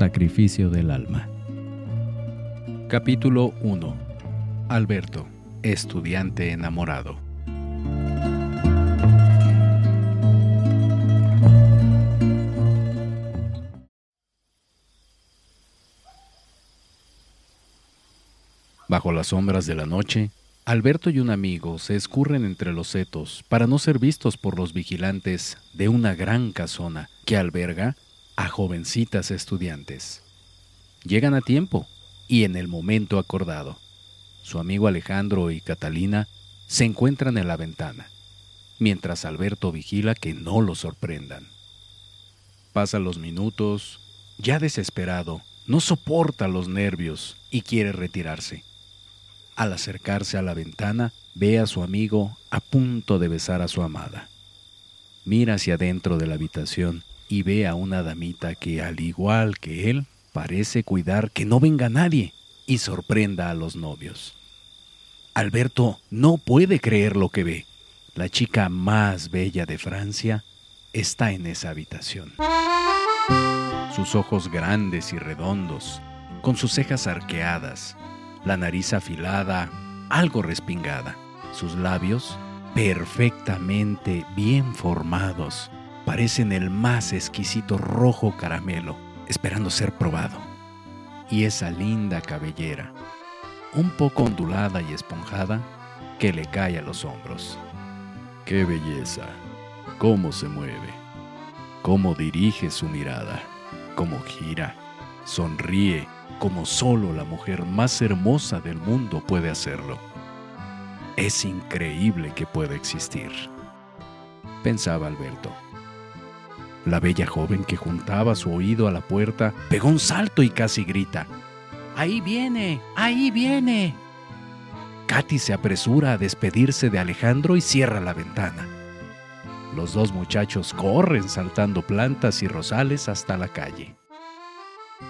Sacrificio del alma. Capítulo 1. Alberto, estudiante enamorado. Bajo las sombras de la noche, Alberto y un amigo se escurren entre los setos para no ser vistos por los vigilantes de una gran casona que alberga a jovencitas estudiantes. Llegan a tiempo y en el momento acordado. Su amigo Alejandro y Catalina se encuentran en la ventana, mientras Alberto vigila que no lo sorprendan. Pasan los minutos, ya desesperado, no soporta los nervios y quiere retirarse. Al acercarse a la ventana, ve a su amigo a punto de besar a su amada. Mira hacia adentro de la habitación y ve a una damita que, al igual que él, parece cuidar que no venga nadie y sorprenda a los novios. Alberto no puede creer lo que ve. La chica más bella de Francia está en esa habitación. Sus ojos grandes y redondos, con sus cejas arqueadas, la nariz afilada, algo respingada, sus labios perfectamente bien formados, parecen el más exquisito rojo caramelo, esperando ser probado. Y esa linda cabellera, un poco ondulada y esponjada, que le cae a los hombros. ¡Qué belleza! ¿Cómo se mueve? ¿Cómo dirige su mirada? ¿Cómo gira? Sonríe, como solo la mujer más hermosa del mundo puede hacerlo. Es increíble que pueda existir, pensaba Alberto. La bella joven que juntaba su oído a la puerta pegó un salto y casi grita: ¡Ahí viene! ¡Ahí viene! Katy se apresura a despedirse de Alejandro y cierra la ventana. Los dos muchachos corren saltando plantas y rosales hasta la calle.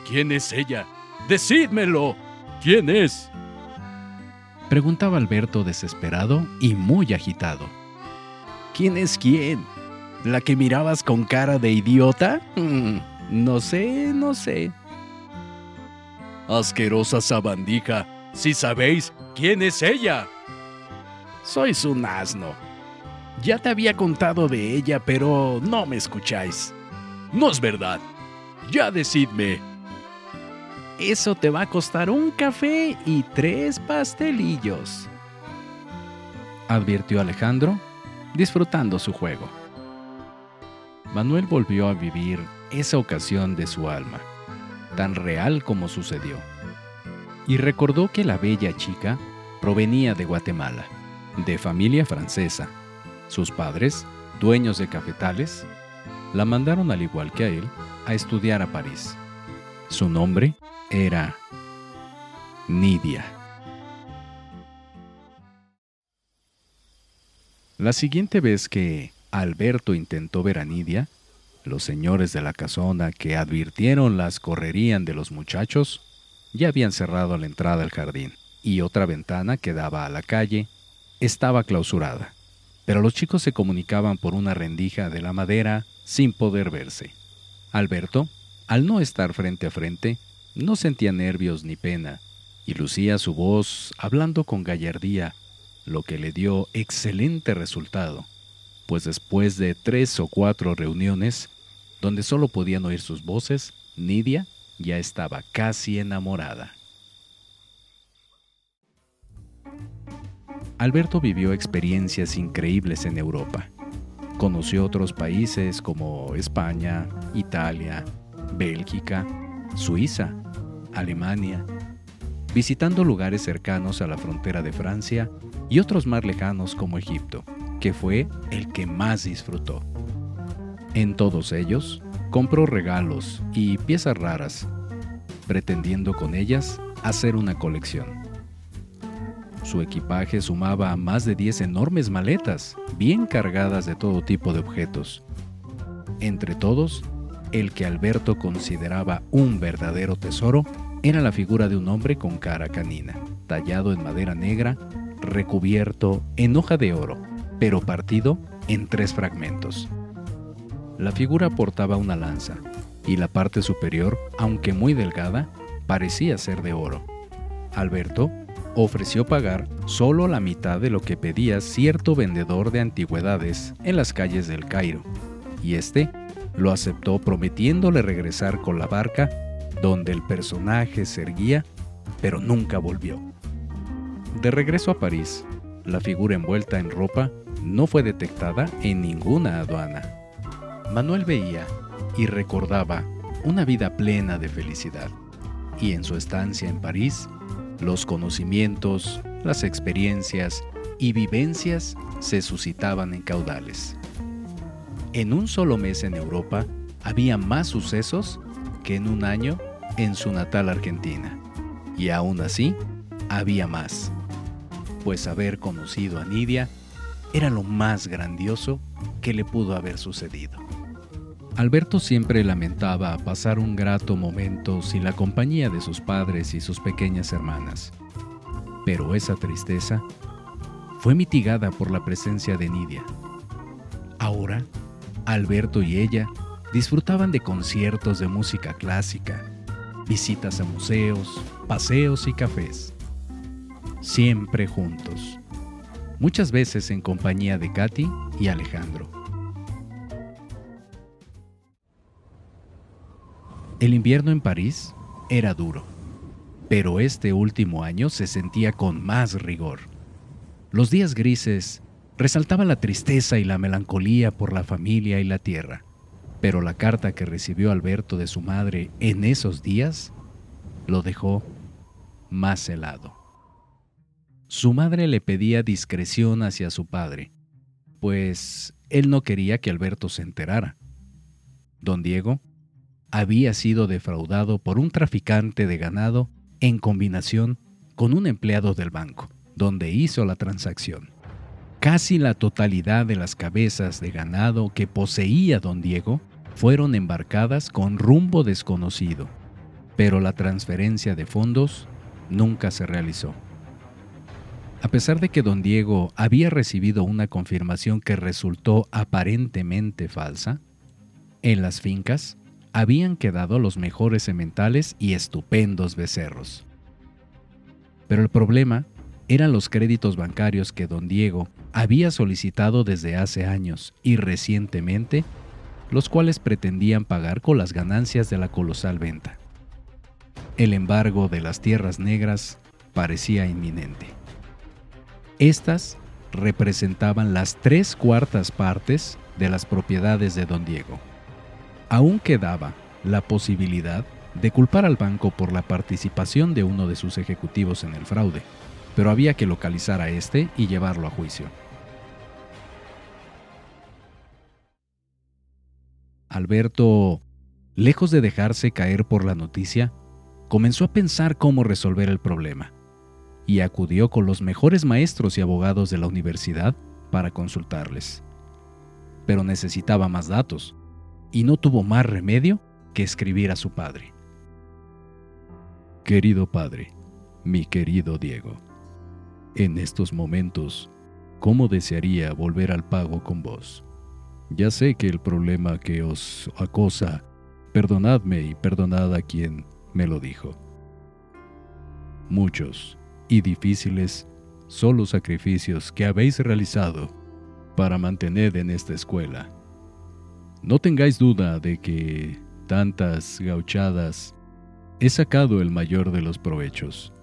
¿Quién es ella? ¡Decídmelo! ¿Quién es?, preguntaba Alberto desesperado y muy agitado. ¿Quién es quién? ¿La que mirabas con cara de idiota? No sé. Asquerosa sabandija, si sabéis quién es ella. Sois un asno. Ya te había contado de ella, pero no me escucháis. No es verdad. Ya decidme. Eso te va a costar un café y 3 pastelillos, advirtió Alejandro, disfrutando su juego. Manuel volvió a vivir esa ocasión de su alma, tan real como sucedió, y recordó que la bella chica provenía de Guatemala, de familia francesa. Sus padres, dueños de cafetales, la mandaron, al igual que a él, a estudiar a París. Su nombre era Nidia. La siguiente vez que Alberto intentó ver a Nidia, los señores de la casona, que advirtieron las correrías de los muchachos, ya habían cerrado la entrada al jardín, y otra ventana que daba a la calle estaba clausurada, pero los chicos se comunicaban por una rendija de la madera sin poder verse. Alberto, al no estar frente a frente, no sentía nervios ni pena, y lucía su voz hablando con gallardía, lo que le dio excelente resultado, pues después de 3 o 4 reuniones, donde solo podían oír sus voces, Nidia ya estaba casi enamorada. Alberto vivió experiencias increíbles en Europa. Conoció otros países como España, Italia, Bélgica, Suiza, Alemania, visitando lugares cercanos a la frontera de Francia y otros más lejanos como Egipto, que fue el que más disfrutó. En todos ellos, compró regalos y piezas raras, pretendiendo con ellas hacer una colección. Su equipaje sumaba a más de 10 enormes maletas, bien cargadas de todo tipo de objetos. Entre todos, el que Alberto consideraba un verdadero tesoro era la figura de un hombre con cara canina, tallado en madera negra, recubierto en hoja de oro, pero partido en 3 fragmentos. La figura portaba una lanza, y la parte superior, aunque muy delgada, parecía ser de oro. Alberto ofreció pagar solo la mitad de lo que pedía cierto vendedor de antigüedades en las calles del Cairo, y este lo aceptó prometiéndole regresar con la barca donde el personaje se erguía, pero nunca volvió. De regreso a París, la figura envuelta en ropa no fue detectada en ninguna aduana. Manuel veía y recordaba una vida plena de felicidad, y en su estancia en París, los conocimientos, las experiencias y vivencias se suscitaban en caudales. En un solo mes en Europa había más sucesos que en un año en su natal Argentina, y aún así había más, pues haber conocido a Nidia era lo más grandioso que le pudo haber sucedido. Alberto siempre lamentaba pasar un grato momento sin la compañía de sus padres y sus pequeñas hermanas, pero esa tristeza fue mitigada por la presencia de Nidia. Ahora, Alberto y ella disfrutaban de conciertos de música clásica, visitas a museos, paseos y cafés, siempre juntos, muchas veces en compañía de Katy y Alejandro. El invierno en París era duro, pero este último año se sentía con más rigor. Los días grises resaltaban la tristeza y la melancolía por la familia y la tierra, pero la carta que recibió Alberto de su madre en esos días lo dejó más helado. Su madre le pedía discreción hacia su padre, pues él no quería que Alberto se enterara. Don Diego había sido defraudado por un traficante de ganado en combinación con un empleado del banco, donde hizo la transacción. Casi la totalidad de las cabezas de ganado que poseía don Diego fueron embarcadas con rumbo desconocido, pero la transferencia de fondos nunca se realizó. A pesar de que don Diego había recibido una confirmación que resultó aparentemente falsa, en las fincas habían quedado los mejores sementales y estupendos becerros. Pero el problema eran los créditos bancarios que don Diego había solicitado desde hace años y recientemente, los cuales pretendían pagar con las ganancias de la colosal venta. El embargo de las tierras negras parecía inminente. Estas representaban las 3/4 partes de las propiedades de don Diego. Aún quedaba la posibilidad de culpar al banco por la participación de uno de sus ejecutivos en el fraude, pero había que localizar a este y llevarlo a juicio. Alberto, lejos de dejarse caer por la noticia, comenzó a pensar cómo resolver el problema y acudió con los mejores maestros y abogados de la universidad para consultarles. Pero necesitaba más datos, y no tuvo más remedio que escribir a su padre. Querido padre, mi querido Diego, en estos momentos, ¿cómo desearía volver al pago con vos? Ya sé que el problema que os acosa, perdonadme y perdonad a quien me lo dijo. Muchos y difíciles son los sacrificios que habéis realizado para mantener en esta escuela. No tengáis duda de que tantas gauchadas he sacado el mayor de los provechos.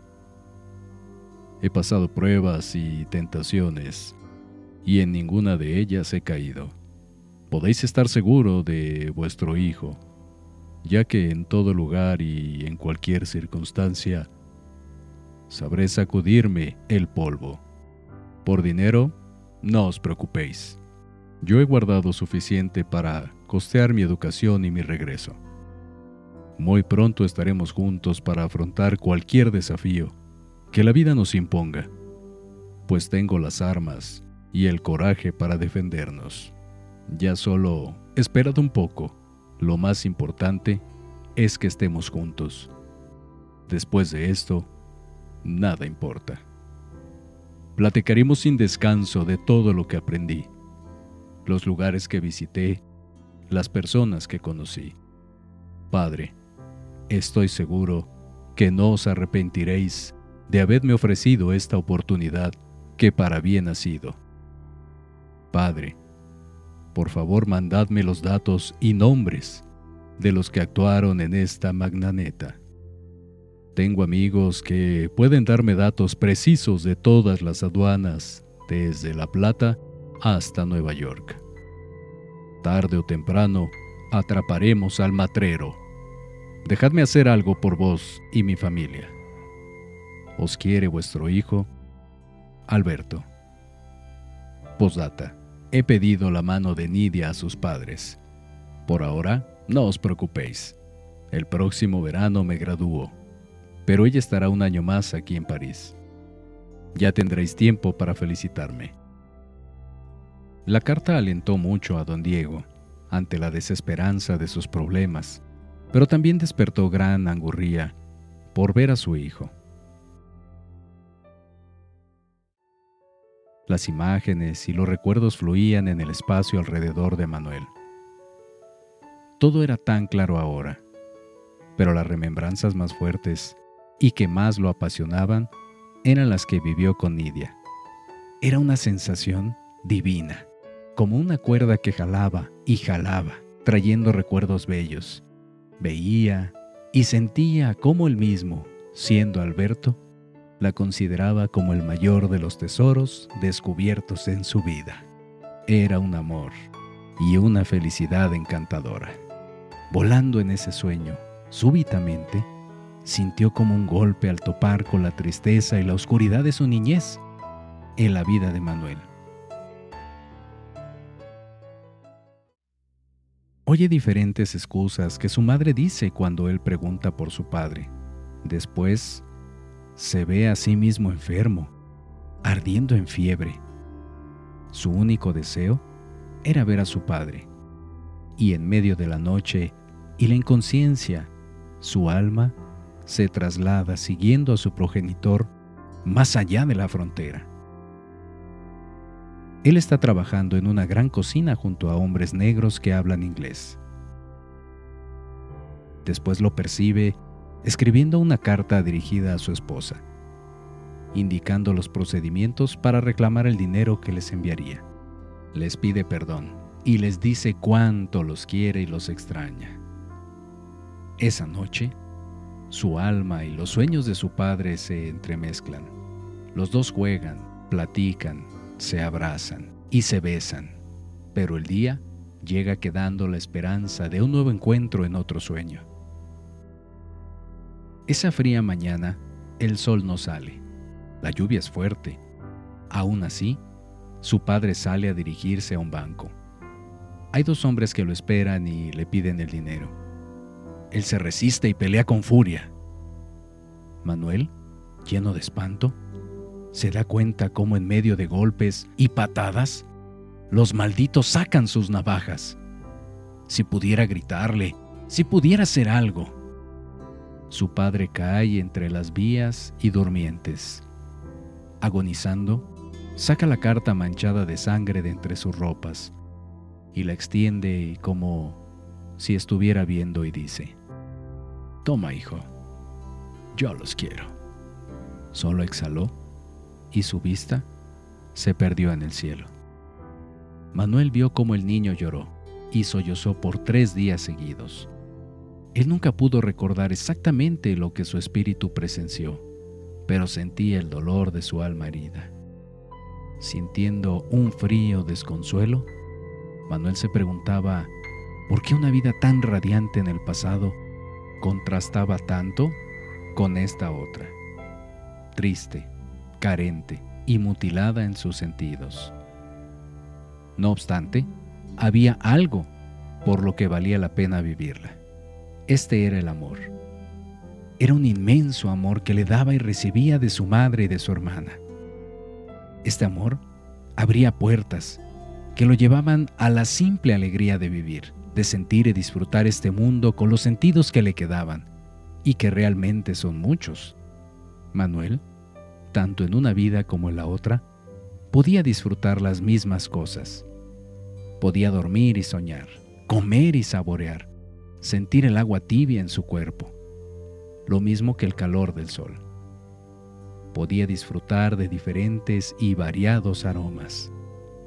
He pasado pruebas y tentaciones, y en ninguna de ellas he caído. Podéis estar seguro de vuestro hijo, ya que en todo lugar y en cualquier circunstancia sabré sacudirme el polvo. Por dinero, no os preocupéis. Yo he guardado suficiente para costear mi educación y mi regreso. Muy pronto estaremos juntos para afrontar cualquier desafío que la vida nos imponga, pues tengo las armas y el coraje para defendernos. Ya solo esperad un poco, lo más importante es que estemos juntos. Después de esto, nada importa. Platicaremos sin descanso de todo lo que aprendí, los lugares que visité, las personas que conocí, Padre, estoy seguro que no os arrepentiréis de haberme ofrecido esta oportunidad que para bien ha sido. Padre, por favor mandadme los datos y nombres de los que actuaron en esta magnaneta. Tengo amigos que pueden darme datos precisos de todas las aduanas, desde La Plata hasta Nueva York. Tarde o temprano, atraparemos al matrero. Dejadme hacer algo por vos y mi familia. Os quiere vuestro hijo, Alberto. Posdata. He pedido la mano de Nidia a sus padres. Por ahora, no os preocupéis. El próximo verano me gradúo, pero ella estará un año más aquí en París. Ya tendréis tiempo para felicitarme. La carta alentó mucho a don Diego ante la desesperanza de sus problemas, pero también despertó gran angurria por ver a su hijo. Las imágenes y los recuerdos fluían en el espacio alrededor de Manuel. Todo era tan claro ahora, pero las remembranzas más fuertes y que más lo apasionaban eran las que vivió con Nidia. Era una sensación divina, como una cuerda que jalaba y jalaba, trayendo recuerdos bellos. Veía y sentía cómo él mismo, siendo Alberto, la consideraba como el mayor de los tesoros descubiertos en su vida. Era un amor y una felicidad encantadora. Volando en ese sueño, súbitamente, sintió como un golpe al topar con la tristeza y la oscuridad de su niñez en la vida de Manuel. Oye diferentes excusas que su madre dice cuando él pregunta por su padre. Después, se ve a sí mismo enfermo, ardiendo en fiebre. Su único deseo era ver a su padre. Y en medio de la noche y la inconsciencia, su alma se traslada siguiendo a su progenitor más allá de la frontera. Él está trabajando en una gran cocina junto a hombres negros que hablan inglés. Después lo percibe escribiendo una carta dirigida a su esposa, indicando los procedimientos para reclamar el dinero que les enviaría. Les pide perdón y les dice cuánto los quiere y los extraña. Esa noche, su alma y los sueños de su padre se entremezclan. Los dos juegan, platican, se abrazan y se besan, pero el día llega quedando la esperanza de un nuevo encuentro en otro sueño. Esa fría mañana, el sol no sale. La lluvia es fuerte. Aún así, su padre sale a dirigirse a un banco. Hay dos hombres que lo esperan y le piden el dinero. Él se resiste y pelea con furia. Manuel, lleno de espanto, se da cuenta cómo en medio de golpes y patadas, los malditos sacan sus navajas. Si pudiera gritarle, si pudiera hacer algo. Su padre cae entre las vías y durmientes. Agonizando, saca la carta manchada de sangre de entre sus ropas y la extiende como si estuviera viendo y dice: «Toma, hijo, yo los quiero». Solo exhaló y su vista se perdió en el cielo. Manuel vio cómo el niño lloró y sollozó por 3 días seguidos. Él nunca pudo recordar exactamente lo que su espíritu presenció, pero sentía el dolor de su alma herida. Sintiendo un frío desconsuelo, Manuel se preguntaba por qué una vida tan radiante en el pasado contrastaba tanto con esta otra, triste, carente y mutilada en sus sentidos. No obstante, había algo por lo que valía la pena vivirla. Este era el amor. Era un inmenso amor que le daba y recibía de su madre y de su hermana. Este amor abría puertas que lo llevaban a la simple alegría de vivir, de sentir y disfrutar este mundo con los sentidos que le quedaban, y que realmente son muchos. Manuel, tanto en una vida como en la otra, podía disfrutar las mismas cosas. Podía dormir y soñar, comer y saborear, sentir el agua tibia en su cuerpo, lo mismo que el calor del sol. Podía disfrutar de diferentes y variados aromas,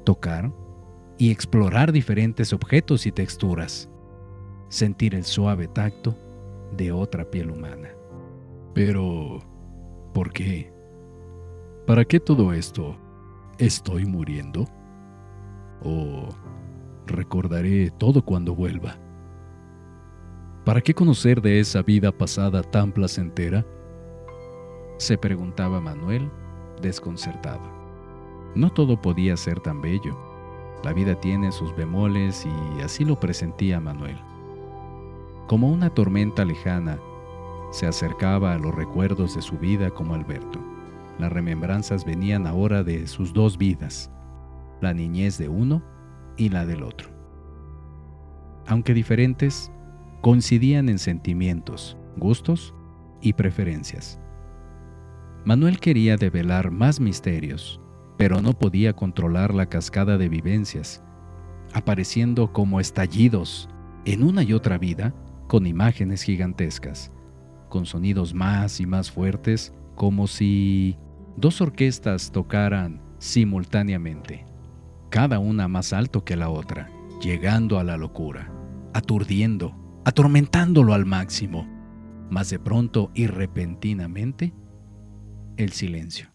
tocar y explorar diferentes objetos y texturas, sentir el suave tacto de otra piel humana. Pero, ¿por qué? ¿Para qué todo esto? ¿Estoy muriendo? ¿O recordaré todo cuando vuelva? ¿Para qué conocer de esa vida pasada tan placentera?, se preguntaba Manuel, desconcertado. No todo podía ser tan bello. La vida tiene sus bemoles y así lo presentía Manuel. Como una tormenta lejana, se acercaba a los recuerdos de su vida como Alberto. Las remembranzas venían ahora de sus dos vidas, la niñez de uno y la del otro. Aunque diferentes, coincidían en sentimientos, gustos y preferencias. Manuel quería develar más misterios, pero no podía controlar la cascada de vivencias, apareciendo como estallidos en una y otra vida, con imágenes gigantescas, con sonidos más y más fuertes, como si dos orquestas tocaran simultáneamente, cada una más alto que la otra, llegando a la locura, aturdiendo, atormentándolo al máximo, mas de pronto y repentinamente, el silencio,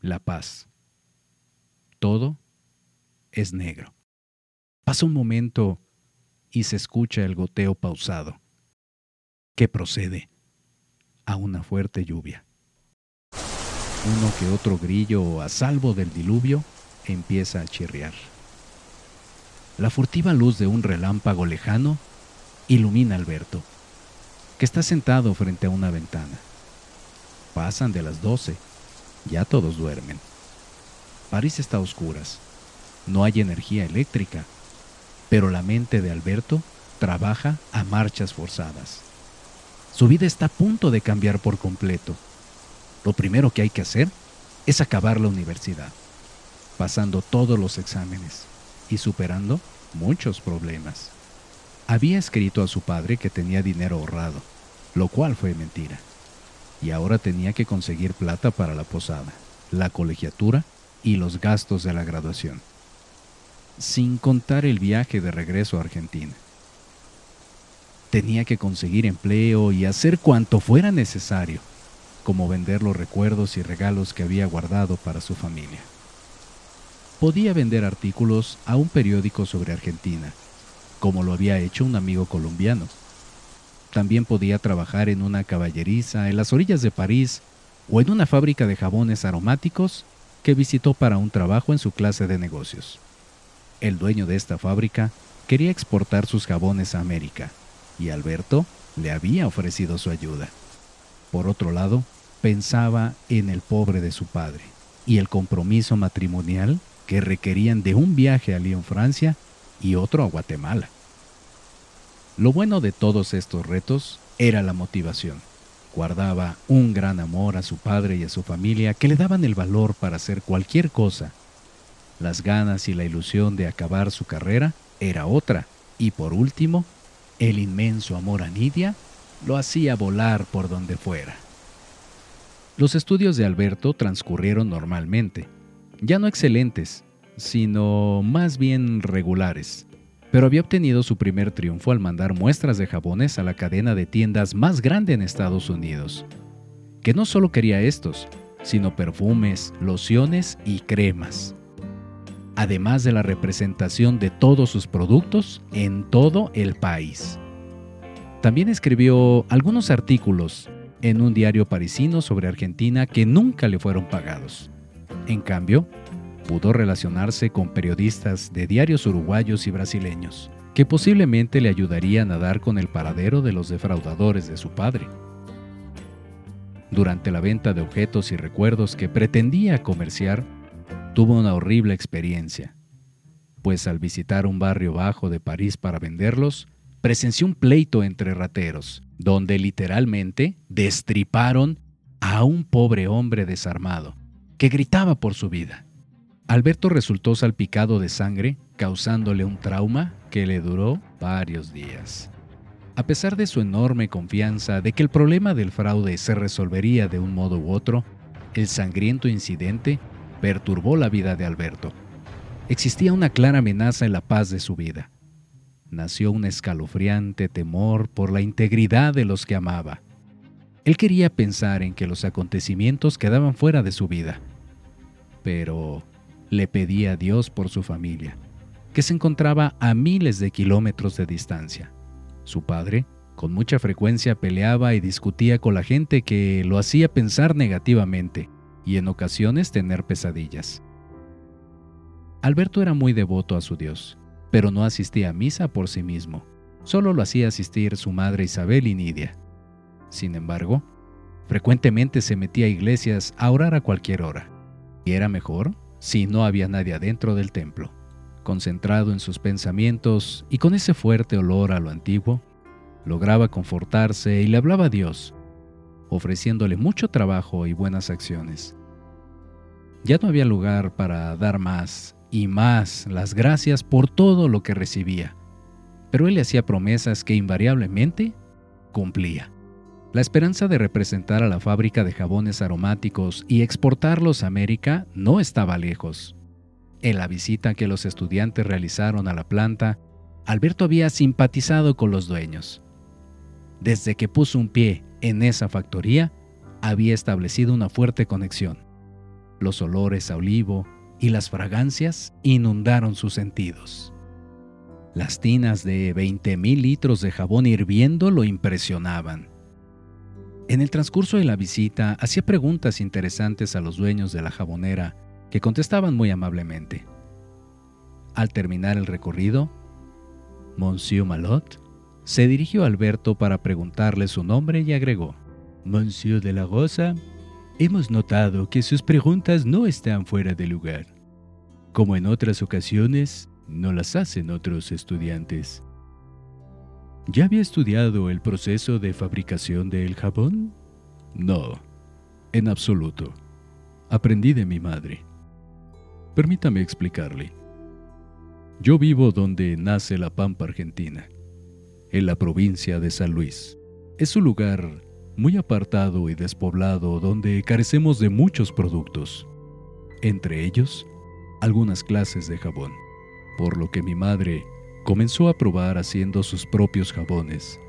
la paz, todo es negro. Pasa un momento y se escucha el goteo pausado, que procede a una fuerte lluvia. Uno que otro grillo, a salvo del diluvio, empieza a chirriar. La furtiva luz de un relámpago lejano ilumina a Alberto, que está sentado frente a una ventana. Pasan de las 12, ya todos duermen. París está a oscuras, no hay energía eléctrica, pero la mente de Alberto trabaja a marchas forzadas. Su vida está a punto de cambiar por completo. Lo primero que hay que hacer es acabar la universidad, pasando todos los exámenes y superando muchos problemas. Había escrito a su padre que tenía dinero ahorrado, lo cual fue mentira. Y ahora tenía que conseguir plata para la posada, la colegiatura y los gastos de la graduación, sin contar el viaje de regreso a Argentina. Tenía que conseguir empleo y hacer cuanto fuera necesario, como vender los recuerdos y regalos que había guardado para su familia. Podía vender artículos a un periódico sobre Argentina, como lo había hecho un amigo colombiano. También podía trabajar en una caballeriza en las orillas de París o en una fábrica de jabones aromáticos que visitó para un trabajo en su clase de negocios. El dueño de esta fábrica quería exportar sus jabones a América y Alberto le había ofrecido su ayuda. Por otro lado, pensaba en el pobre de su padre y el compromiso matrimonial que requerían de un viaje a Lyon, Francia, y otro a Guatemala. Lo bueno de todos estos retos era la motivación. Guardaba un gran amor a su padre y a su familia que le daban el valor para hacer cualquier cosa. Las ganas y la ilusión de acabar su carrera era otra. Y por último, el inmenso amor a Nidia lo hacía volar por donde fuera. Los estudios de Alberto transcurrieron normalmente. Ya no excelentes, sino más bien regulares. Pero había obtenido su primer triunfo al mandar muestras de jabones a la cadena de tiendas más grande en Estados Unidos, que no solo quería estos, sino perfumes, lociones y cremas, además de la representación de todos sus productos en todo el país. También escribió algunos artículos en un diario parisino sobre Argentina que nunca le fueron pagados. En cambio, pudo relacionarse con periodistas de diarios uruguayos y brasileños, que posiblemente le ayudarían a dar con el paradero de los defraudadores de su padre. Durante la venta de objetos y recuerdos que pretendía comerciar, tuvo una horrible experiencia, pues al visitar un barrio bajo de París para venderlos, presenció un pleito entre rateros, donde literalmente destriparon a un pobre hombre desarmado, que gritaba por su vida. Alberto resultó salpicado de sangre, causándole un trauma que le duró varios días. A pesar de su enorme confianza de que el problema del fraude se resolvería de un modo u otro, el sangriento incidente perturbó la vida de Alberto. Existía una clara amenaza en la paz de su vida. Nació un escalofriante temor por la integridad de los que amaba. Él quería pensar en que los acontecimientos quedaban fuera de su vida, pero le pedía a Dios por su familia, que se encontraba a miles de kilómetros de distancia. Su padre, con mucha frecuencia, peleaba y discutía con la gente que lo hacía pensar negativamente y en ocasiones tener pesadillas. Alberto era muy devoto a su Dios, pero no asistía a misa por sí mismo. Solo lo hacía asistir su madre Isabel y Nidia. Sin embargo, frecuentemente se metía a iglesias a orar a cualquier hora, y era mejor si no había nadie adentro del templo. Concentrado en sus pensamientos y con ese fuerte olor a lo antiguo, lograba confortarse y le hablaba a Dios, ofreciéndole mucho trabajo y buenas acciones. Ya no había lugar para dar más y más las gracias por todo lo que recibía, pero él le hacía promesas que invariablemente cumplía. La esperanza de representar a la fábrica de jabones aromáticos y exportarlos a América no estaba lejos. En la visita que los estudiantes realizaron a la planta, Alberto había simpatizado con los dueños. Desde que puso un pie en esa factoría, había establecido una fuerte conexión. Los olores a olivo y las fragancias inundaron sus sentidos. Las tinas de 20.000 litros de jabón hirviendo lo impresionaban. En el transcurso de la visita, hacía preguntas interesantes a los dueños de la jabonera, que contestaban muy amablemente. Al terminar el recorrido, Monsieur Malot se dirigió a Alberto para preguntarle su nombre y agregó: «Monsieur de la Rosa, hemos notado que sus preguntas no están fuera de lugar. Como en otras ocasiones, no las hacen otros estudiantes. ¿Ya había estudiado el proceso de fabricación del jabón? No, en absoluto. Aprendí de mi madre. Permítame explicarle. Yo vivo donde nace la Pampa Argentina, en la provincia de San Luis. Es un lugar muy apartado y despoblado donde carecemos de muchos productos, entre ellos algunas clases de jabón, por lo que mi madre comenzó a probar haciendo sus propios jabones,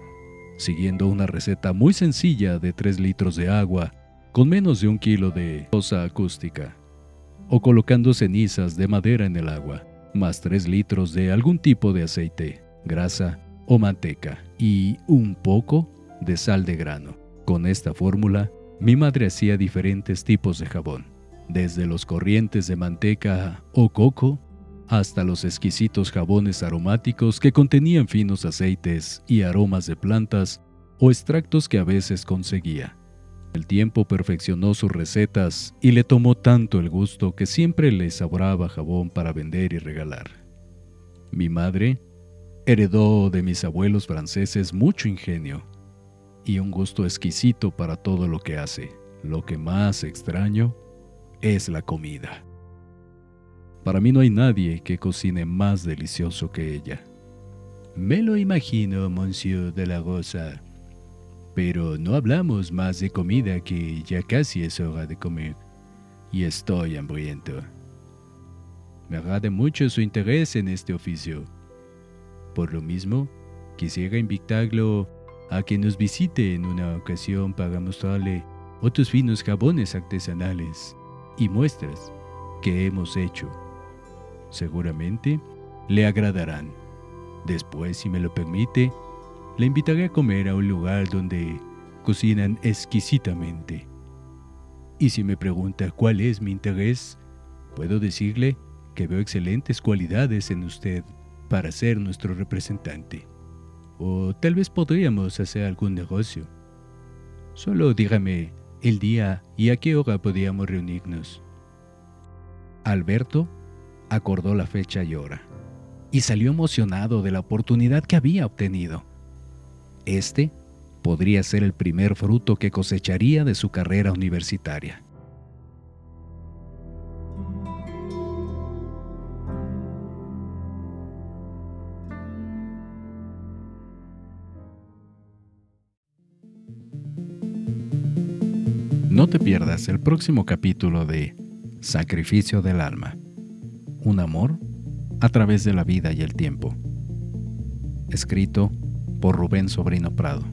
siguiendo una receta muy sencilla de 3 litros de agua con menos de 1 kilo de losa acústica, o colocando cenizas de madera en el agua, más 3 litros de algún tipo de aceite, grasa o manteca y un poco de sal de grano. Con esta fórmula, mi madre hacía diferentes tipos de jabón, desde los corrientes de manteca o coco hasta los exquisitos jabones aromáticos que contenían finos aceites y aromas de plantas o extractos que a veces conseguía. El tiempo perfeccionó sus recetas y le tomó tanto el gusto que siempre le sobraba jabón para vender y regalar. Mi madre heredó de mis abuelos franceses mucho ingenio y un gusto exquisito para todo lo que hace. Lo que más extraño es la comida. Para mí no hay nadie que cocine más delicioso que ella». «Me lo imagino, Monsieur de la Rosa. Pero no hablamos más de comida, que ya casi es hora de comer, y estoy hambriento. Me agrada mucho su interés en este oficio. Por lo mismo, quisiera invitarlo a que nos visite en una ocasión para mostrarle otros finos jabones artesanales y muestras que hemos hecho. Seguramente le agradarán. Después, si me lo permite, le invitaré a comer a un lugar donde cocinan exquisitamente. Y si me pregunta cuál es mi interés, puedo decirle que veo excelentes cualidades en usted para ser nuestro representante. O tal vez podríamos hacer algún negocio. Solo dígame el día y a qué hora podríamos reunirnos». Alberto acordó la fecha y hora, y salió emocionado de la oportunidad que había obtenido. Este podría ser el primer fruto que cosecharía de su carrera universitaria. No te pierdas el próximo capítulo de Sacrificio del alma. Un amor a través de la vida y el tiempo. Escrito por Rubén Sobrino Prado.